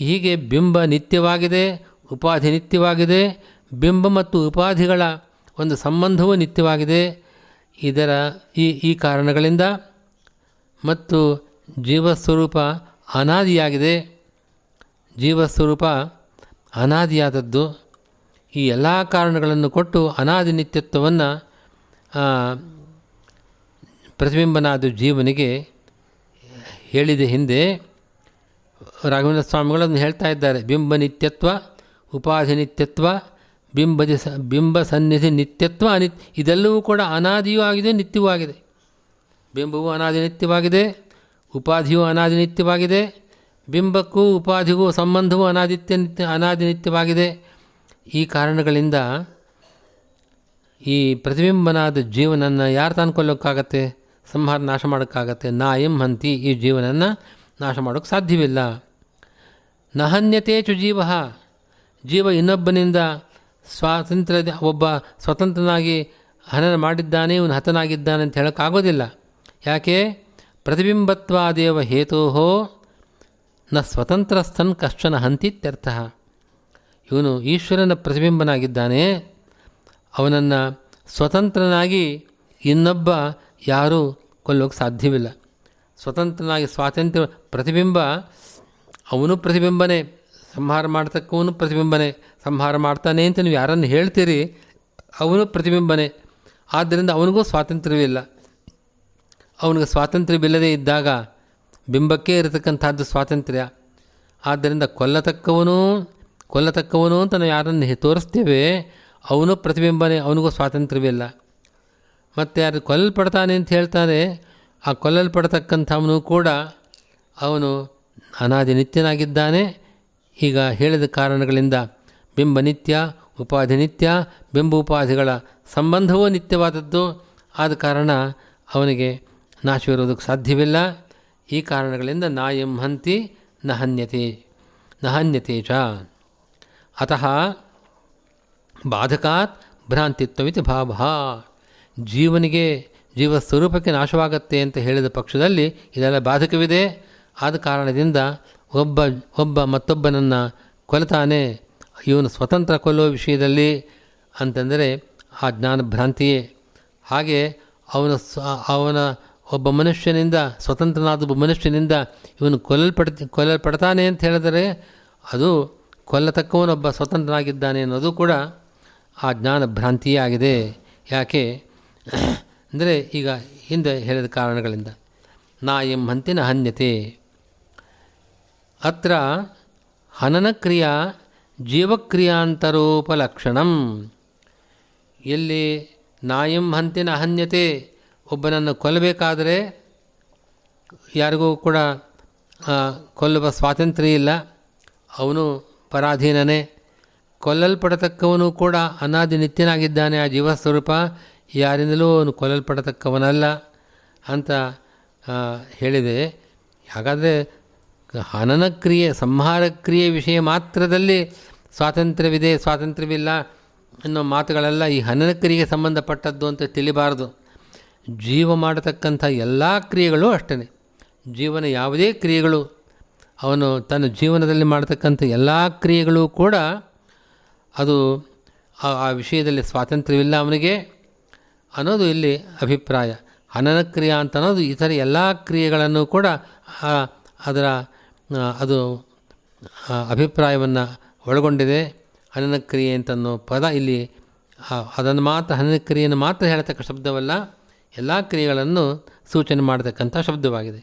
ಹೀಗೆ ಬಿಂಬ ನಿತ್ಯವಾಗಿದೆ, ಉಪಾಧಿ ನಿತ್ಯವಾಗಿದೆ, ಬಿಂಬ ಮತ್ತು ಉಪಾಧಿಗಳ ಒಂದು ಸಂಬಂಧವೂ ನಿತ್ಯವಾಗಿದೆ. ಇದರ ಈ ಈ ಕಾರಣಗಳಿಂದ ಮತ್ತು ಜೀವಸ್ವರೂಪ ಅನಾದಿಯಾಗಿದೆ. ಜೀವಸ್ವರೂಪ ಅನಾದಿಯಾದದ್ದು. ಈ ಎಲ್ಲ ಕಾರಣಗಳನ್ನು ಕೊಟ್ಟು ಅನಾದಿ ನಿತ್ಯತ್ವವನ್ನು ಪ್ರತಿಬಿಂಬನಾದ ಜೀವನಿಗೆ ಹೇಳಿದೆ. ಹಿಂದೆ ರಾಘವೇಂದ್ರ ಸ್ವಾಮಿಗಳನ್ನು ಹೇಳ್ತಾ ಇದ್ದಾರೆ. ಬಿಂಬ ನಿತ್ಯತ್ವ, ಉಪಾಧಿ ನಿತ್ಯತ್ವ, ಬಿಂಬದಿ ಸ ಬಿಂಬ ಸನ್ನಿಧಿ ನಿತ್ಯತ್ವ ಅನಿ ಇದೆಲ್ಲವೂ ಕೂಡ ಅನಾದಿಯೂ ಆಗಿದೆ, ನಿತ್ಯವೂ ಆಗಿದೆ. ಬಿಂಬವೂ ಅನಾದಿ ನಿತ್ಯವಾಗಿದೆ, ಉಪಾಧಿಯೂ ಅನಾದಿ ನಿತ್ಯವಾಗಿದೆ, ಬಿಂಬಕ್ಕೂ ಉಪಾಧಿಗೂ ಸಂಬಂಧವೂ ಅನಾದಿತ್ಯ ನಿತ್ಯ ಅನಾದಿ ನಿತ್ಯವಾಗಿದೆ. ಈ ಕಾರಣಗಳಿಂದ ಈ ಪ್ರತಿಬಿಂಬನಾದ ಜೀವನನ್ನು ಯಾರು ತಾನ್ಕೊಳ್ಳೋಕ್ಕಾಗತ್ತೆ? ಸಂಹಾರ ನಾಶ ಮಾಡೋಕ್ಕಾಗತ್ತೆ? ನಾಯಂ ಹಂತಿ, ಈ ಜೀವನನ್ನು ನಾಶ ಮಾಡೋಕ್ಕೆ ಸಾಧ್ಯವಿಲ್ಲ. ನಹನ್ಯತೆ ಚು ಜೀವ, ಜೀವ ಇನ್ನೊಬ್ಬನಿಂದ ಸ್ವಾತಂತ್ರ್ಯದ ಒಬ್ಬ ಸ್ವತಂತ್ರನಾಗಿ ಹನನ ಮಾಡಿದ್ದಾನೆ, ಇವನು ಹತನಾಗಿದ್ದಾನೆ ಅಂತ ಹೇಳೋಕ್ಕಾಗೋದಿಲ್ಲ. ಯಾಕೆ? ಪ್ರತಿಬಿಂಬತ್ವಾದೇವ ಹೇತೋ ನ ಸ್ವತಂತ್ರಸ್ಥನ್ ಕಶ್ಚನ ಹಂತಿತ್ಯರ್ಥ. ಇವನು ಈಶ್ವರನ ಪ್ರತಿಬಿಂಬನಾಗಿದ್ದಾನೆ, ಅವನನ್ನು ಸ್ವತಂತ್ರನಾಗಿ ಇನ್ನೊಬ್ಬ ಯಾರೂ ಕೊಲ್ಲೋಕ್ಕೆ ಸಾಧ್ಯವಿಲ್ಲ. ಸ್ವತಂತ್ರನಾಗಿ ಸ್ವಾತಂತ್ರ್ಯ ಪ್ರತಿಬಿಂಬ, ಅವನು ಪ್ರತಿಬಿಂಬನೇ, ಸಂಹಾರ ಮಾಡ್ತಕ್ಕವನು ಪ್ರತಿಬಿಂಬನೇ, ಸಂಹಾರ ಮಾಡ್ತಾನೆ ಅಂತ ನೀವು ಯಾರನ್ನು ಹೇಳ್ತೀರಿ ಅವನು ಪ್ರತಿಬಿಂಬನೇ. ಆದ್ದರಿಂದ ಅವನಿಗೂ ಸ್ವಾತಂತ್ರ್ಯವಿಲ್ಲ. ಅವನಿಗೆ ಸ್ವಾತಂತ್ರ್ಯವಿಲ್ಲದೇ ಇದ್ದಾಗ ಬಿಂಬಕ್ಕೇ ಇರತಕ್ಕಂಥದ್ದು ಸ್ವಾತಂತ್ರ್ಯ. ಆದ್ದರಿಂದ ಕೊಲ್ಲತಕ್ಕವನು ಕೊಲ್ಲತಕ್ಕವನು ಅಂತ ನಾವು ಯಾರನ್ನು ತೋರಿಸ್ತೇವೆ ಅವನು ಪ್ರತಿಬಿಂಬನೆ, ಅವನಿಗೂ ಸ್ವಾತಂತ್ರ್ಯವಿಲ್ಲ. ಮತ್ತು ಯಾರು ಕೊಲ್ಲಲ್ಪಡ್ತಾನೆ ಅಂತ ಹೇಳ್ತಾರೆ, ಆ ಕೊಲ್ಲಲ್ಪಡ್ತಕ್ಕಂಥವನು ಕೂಡ ಅವನು ಅನಾದಿ ನಿತ್ಯನಾಗಿದ್ದಾನೆ. ಈಗ ಹೇಳಿದ ಕಾರಣಗಳಿಂದ ಬಿಂಬ ನಿತ್ಯ, ಉಪಾಧಿ ನಿತ್ಯ, ಬಿಂಬ ಉಪಾಧಿಗಳ ಸಂಬಂಧವೂ ನಿತ್ಯವಾದದ್ದು. ಆದ ಕಾರಣ ಅವನಿಗೆ ನಾಶವಿರೋದಕ್ಕೆ ಸಾಧ್ಯವಿಲ್ಲ. ಈ ಕಾರಣಗಳಿಂದ ನಾ ಎಂ ಹಂತಿ ನ ಹನ್ಯತೆ ನ ಹನ್ಯತೆ ಚ. ಅತಃ ಬಾಧಕಾತ್ ಭ್ರಾಂತಿತ್ವವಿತಿ ಭಾವ. ಜೀವನಿಗೆ, ಜೀವಸ್ವರೂಪಕ್ಕೆ ನಾಶವಾಗತ್ತೆ ಅಂತ ಹೇಳಿದ ಪಕ್ಷದಲ್ಲಿ ಇದೆಲ್ಲ ಬಾಧಕವಿದೆ. ಆದ ಕಾರಣದಿಂದ ಒಬ್ಬ ಒಬ್ಬ ಮತ್ತೊಬ್ಬನನ್ನು ಕೊಲ್ತಾನೆ, ಇವನು ಸ್ವತಂತ್ರ ಕೊಲ್ಲುವ ವಿಷಯದಲ್ಲಿ ಅಂತಂದರೆ ಆ ಜ್ಞಾನಭ್ರಾಂತಿಯೇ. ಹಾಗೆ ಅವನ ಅವನ ಒಬ್ಬ ಮನುಷ್ಯನಿಂದ, ಸ್ವತಂತ್ರನಾದ ಒಬ್ಬ ಮನುಷ್ಯನಿಂದ ಇವನು ಕೊಲ್ಲಲ್ಪಡ್ ಕೊಲ್ಲಲ್ಪಡ್ತಾನೆ ಅಂತ ಹೇಳಿದರೆ ಅದು ಕೊಲ್ಲತಕ್ಕವನೊಬ್ಬ ಸ್ವತಂತ್ರನಾಗಿದ್ದಾನೆ ಅನ್ನೋದು ಕೂಡ ಆ ಜ್ಞಾನಭ್ರಾಂತಿಯೇ ಆಗಿದೆ. ಯಾಕೆ ಅಂದರೆ ಈಗ ಹಿಂದೆ ಹೇಳಿದ ಕಾರಣಗಳಿಂದ ನಾ ಎಂ ಹಂತಿನ ಹನ್ಯತೆ. ಅತ್ರ ಹನನಕ್ರಿಯಾ ಜೀವಕ್ರಿಯಾಂತರೋಪಲಕ್ಷಣಂ. ಎಲ್ಲಿ ನಾ ಎಂ ಹಂತಿನ ಹನ್ಯತೆ, ಒಬ್ಬನನ್ನು ಕೊಲ್ಲಬೇಕಾದರೆ ಯಾರಿಗೂ ಕೂಡ ಕೊಲ್ಲುವ ಸ್ವಾತಂತ್ರ್ಯ ಇಲ್ಲ, ಅವನು ಪರಾಧೀನನೇ. ಕೊಲ್ಲಲ್ಪಡತಕ್ಕವನು ಕೂಡ ಅನಾದಿ ನಿತ್ಯನಾಗಿದ್ದಾನೆ. ಆ ಜೀವಸ್ವರೂಪ ಯಾರಿಂದಲೂ ಅವನು ಕೊಲ್ಲಲ್ಪಡತಕ್ಕವನಲ್ಲ ಅಂತ ಹೇಳಿದೆ. ಹಾಗಾದರೆ ಹನನ ಕ್ರಿಯೆ, ಸಂಹಾರ ಕ್ರಿಯೆ ವಿಷಯ ಮಾತ್ರದಲ್ಲಿ ಸ್ವಾತಂತ್ರ್ಯವಿದೆ, ಸ್ವಾತಂತ್ರ್ಯವಿಲ್ಲ ಅನ್ನೋ ಮಾತುಗಳೆಲ್ಲ ಈ ಹನನ ಕ್ರಿಯೆಗೆ ಸಂಬಂಧಪಟ್ಟದ್ದು ಅಂತ ತಿಳಿಬಾರದು. ಜೀವ ಮಾಡತಕ್ಕಂಥ ಎಲ್ಲ ಕ್ರಿಯೆಗಳು ಅಷ್ಟೇ. ಜೀವನ ಯಾವುದೇ ಕ್ರಿಯೆಗಳು, ಅವನು ತನ್ನ ಜೀವನದಲ್ಲಿ ಮಾಡತಕ್ಕಂಥ ಎಲ್ಲ ಕ್ರಿಯೆಗಳು ಕೂಡ ಅದು ಆ ವಿಷಯದಲ್ಲಿ ಸ್ವಾತಂತ್ರ್ಯವಿಲ್ಲ ಅವನಿಗೆ ಅನ್ನೋದು ಇಲ್ಲಿ ಅಭಿಪ್ರಾಯ. ಹನನ ಕ್ರಿಯೆ ಅಂತ ಅನ್ನೋದು ಇತರ ಎಲ್ಲ ಕ್ರಿಯೆಗಳನ್ನು ಕೂಡ ಅದರ ಅದು ಅಭಿಪ್ರಾಯವನ್ನು ಒಳಗೊಂಡಿದೆ. ಹನನ ಕ್ರಿಯೆ ಅಂತನ್ನೋ ಪದ ಇಲ್ಲಿ ಅದನ್ನು ಮಾತ್ರ, ಹನನ ಕ್ರಿಯೆಯನ್ನು ಮಾತ್ರ ಹೇಳ್ತಕ್ಕ ಶಬ್ದವಲ್ಲ, ಎಲ್ಲ ಕ್ರಿಯೆಗಳನ್ನು ಸೂಚನೆ ಮಾಡತಕ್ಕಂಥ ಶಬ್ದವಾಗಿದೆ.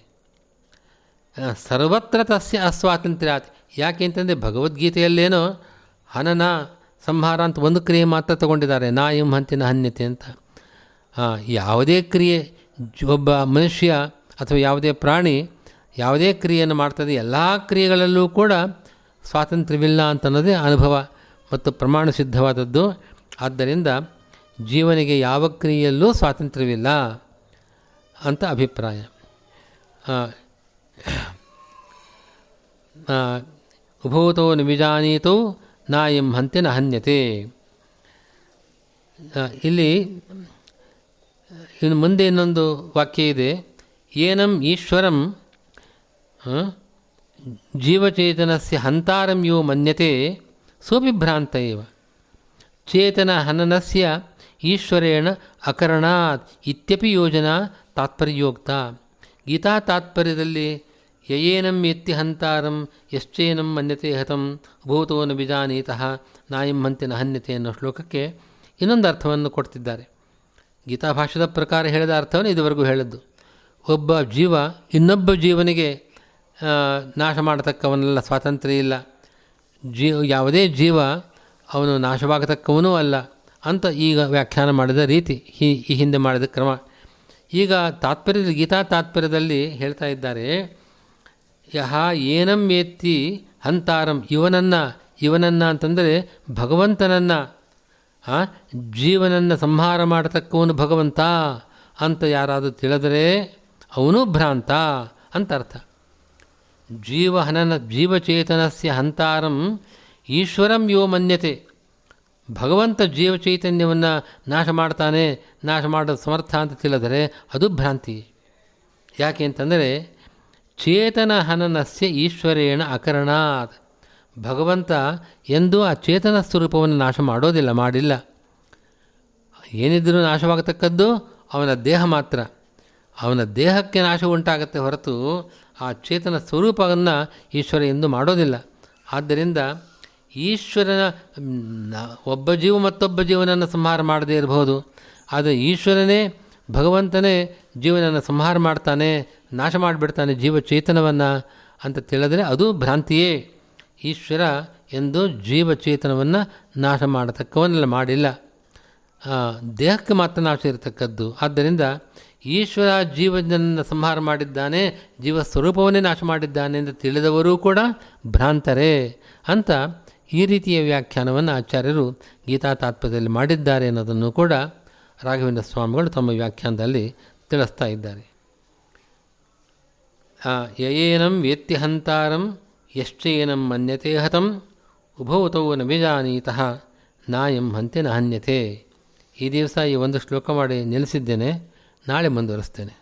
ಸರ್ವತ್ರ ತಸ್ಯ ಅಸ್ವಾತಂತ್ರ್ಯಾತ್. ಯಾಕೆ ಅಂತಂದರೆ ಭಗವದ್ಗೀತೆಯಲ್ಲೇನೋ ಹನನ, ಸಂಹಾರ ಅಂತ ಒಂದು ಕ್ರಿಯೆ ಮಾತ್ರ ತಗೊಂಡಿದ್ದಾರೆ, ನಾ ಎಂ ಹಂತಿನ ಹನ್ಯತೆ ಅಂತ. ಯಾವುದೇ ಕ್ರಿಯೆ, ಒಬ್ಬ ಮನುಷ್ಯ ಅಥವಾ ಯಾವುದೇ ಪ್ರಾಣಿ ಯಾವುದೇ ಕ್ರಿಯೆಯನ್ನು ಮಾಡ್ತದೆ, ಎಲ್ಲ ಕ್ರಿಯೆಗಳಲ್ಲೂ ಕೂಡ ಸ್ವಾತಂತ್ರ್ಯವಿಲ್ಲ ಅಂತನ್ನೋದೇ ಅನುಭವ ಮತ್ತು ಪ್ರಮಾಣ ಸಿದ್ಧವಾದದ್ದು. ಆದ್ದರಿಂದ ಜೀವನಿಗೆ ಯಾವ ಕ್ರಿಯೆಯಲ್ಲೂ ಸ್ವಾತಂತ್ರ್ಯವಿಲ್ಲ ಅಂತ ಅಭಿಪ್ರಾಯ. ಉಭೂತೋ ನಿಜಾನೀತೋ ನಾ ಎಂ ಹಂತಿನ ಹನ್ಯತೆ. ಇಲ್ಲಿ ಇನ್ನು ಮುಂದೆ ಇನ್ನೊಂದು ವಾಕ್ಯ ಇದೆ. ಏನಂ ಈಶ್ವರಂ ಜೀವಚೇತನಸ್ಯ ಹಂತಾರಂ ಯೋ ಮನ್ಯತೆ ಸೋಪಿಭ್ರಾಂತ ಇವ. ಚೇತನ ಹನನಸ್ಯ ಈಶ್ವರೇಣ ಅಕರಣಾತ್ ಇತ್ಯಪಿ ಯೋಜನಾ ತಾತ್ಪರ್ಯೋಕ್ತ. ಗೀತಾ ತಾತ್ಪರ್ಯದಲ್ಲಿ ಯಯೇನಂ ಎತ್ತಿ ಹಂತಾರಂ ಯಶ್ಚೇನಂ ಮನ್ಯತೆ ಹತಂ ಭೂತೋ ನ ಬಿಜಾನೀತಃ ನಾಯಂ ಹಂತಿನ ಹನ್ಯತೆ ಅನ್ನೋ ಶ್ಲೋಕಕ್ಕೆ ಇನ್ನೊಂದು ಅರ್ಥವನ್ನು ಕೊಡ್ತಿದ್ದಾರೆ. ಗೀತಾಭಾಷ್ಯದ ಪ್ರಕಾರ ಹೇಳಿದ ಅರ್ಥವನ್ನು ಇದುವರೆಗೂ ಹೇಳಿದ್ದು. ಒಬ್ಬ ಜೀವ ಇನ್ನೊಬ್ಬ ಜೀವನಿಗೆ ನಾಶ ಮಾಡತಕ್ಕವನಲ್ಲ, ಸ್ವಾತಂತ್ರ್ಯ ಇಲ್ಲ. ಜೀವ ಯಾವುದೇ ಜೀವ ಅವನು ನಾಶವಾಗತಕ್ಕವನೂ ಅಲ್ಲ ಅಂತ ಈಗ ವ್ಯಾಖ್ಯಾನ ಮಾಡಿದ ರೀತಿ, ಈ ಈ ಹಿಂದೆ ಮಾಡಿದ ಕ್ರಮ. ಈಗ ತಾತ್ಪರ್ಯದಲ್ಲಿ, ಗೀತಾ ತಾತ್ಪರ್ಯದಲ್ಲಿ ಹೇಳ್ತಾ ಇದ್ದಾರೆ, ಯಹ ಏನಂ ಏತ್ತಿ ಹಂತಾರಂ, ಇವನನ್ನು ಇವನನ್ನು ಅಂತಂದರೆ ಭಗವಂತನನ್ನು, ಜೀವನನ್ನು ಸಂಹಾರ ಮಾಡತಕ್ಕವನು ಭಗವಂತ ಅಂತ ಯಾರಾದರೂ ತಿಳಿದರೆ ಅವನು ಭ್ರಾಂತ ಅಂತ ಅರ್ಥ. ಜೀವಹನನ ಜೀವಚೇತನಸ್ಯ ಹಂತಾರಂ ಈಶ್ವರಂ ಯೋ ಮನ್ಯತೆ. ಭಗವಂತ ಜೀವಚೈತನ್ಯವನ್ನು ನಾಶ ಮಾಡ್ತಾನೆ, ನಾಶ ಮಾಡೋ ಸಮರ್ಥ ಅಂತ ತಿಳಿದರೆ ಅದು ಭ್ರಾಂತಿ. ಯಾಕೆ ಅಂತಂದರೆ ಚೇತನ ಹನನಸ್ಯ ಈಶ್ವರೇಣ ಅಕರಣಾತ್. ಭಗವಂತ ಎಂದೂ ಆ ಚೇತನ ಸ್ವರೂಪವನ್ನು ನಾಶ ಮಾಡೋದಿಲ್ಲ, ಮಾಡಿಲ್ಲ. ಏನಿದ್ರೂ ನಾಶವಾಗತಕ್ಕದ್ದು ಅವನ ದೇಹ ಮಾತ್ರ. ಅವನ ದೇಹಕ್ಕೆ ನಾಶ ಉಂಟಾಗತ್ತೆ ಹೊರತು ಆ ಚೇತನ ಸ್ವರೂಪವನ್ನು ಈಶ್ವರ ಎಂದು ಮಾಡೋದಿಲ್ಲ. ಆದ್ದರಿಂದ ಈಶ್ವರನ, ಒಬ್ಬ ಜೀವ ಮತ್ತೊಬ್ಬ ಜೀವನನ್ನು ಸಂಹಾರ ಮಾಡದೇ ಇರಬಹುದು, ಆದರೆ ಈಶ್ವರನೇ ಭಗವಂತನೇ ಜೀವನನ್ನು ಸಂಹಾರ ಮಾಡ್ತಾನೆ, ನಾಶ ಮಾಡಿಬಿಡ್ತಾನೆ ಜೀವ ಚೇತನವನ್ನು ಅಂತ ತಿಳಿದರೆ ಅದು ಭ್ರಾಂತಿಯೇ. ಈಶ್ವರ ಎಂದು ಜೀವಚೇತನವನ್ನು ನಾಶ ಮಾಡತಕ್ಕವನ್ನೆಲ್ಲ ಮಾಡಿಲ್ಲ, ದೇಹಕ್ಕೆ ಮಾತ್ರ ನಾಶ ಇರತಕ್ಕದ್ದು. ಆದ್ದರಿಂದ ಈಶ್ವರ ಜೀವನನ್ನು ಸಂಹಾರ ಮಾಡಿದ್ದಾನೆ, ಜೀವ ಸ್ವರೂಪವನ್ನೇ ನಾಶ ಮಾಡಿದ್ದಾನೆ ಎಂದು ತಿಳಿದವರೂ ಕೂಡ ಭ್ರಾಂತರೇ ಅಂತ ಈ ರೀತಿಯ ವ್ಯಾಖ್ಯಾನವನ್ನು ಆಚಾರ್ಯರು ಗೀತಾ ತಾತ್ಪರ್ಯದಲ್ಲಿ ಮಾಡಿದ್ದಾರೆ ಅನ್ನೋದನ್ನು ಕೂಡ ರಾಘವೇಂದ್ರ ಸ್ವಾಮಿಗಳು ತಮ್ಮ ವ್ಯಾಖ್ಯಾನದಲ್ಲಿ ತಿಳಿಸ್ತಾ ಇದ್ದಾರೆ. ಯಯೇನಂ ವೇತ್ತಿ ಹಂತಾರಂ ಯಶ್ಚೇನಂ ಮನ್ಯತೆ ಹತಂ ಉಭೌತೌ ನ ವಿಜಾನೀತಃ ನಾಯಂ ಹಂತೆ ನ ಹನ್ಯತೆ. ಈ ದಿವಸ ಈ ಒಂದು ಶ್ಲೋಕ ಮಾಡಿ ನಿಲ್ಲಿಸಿದ್ದೇನೆ, ನಾಳೆ ಮುಂದುವರಿಸ್ತೇನೆ.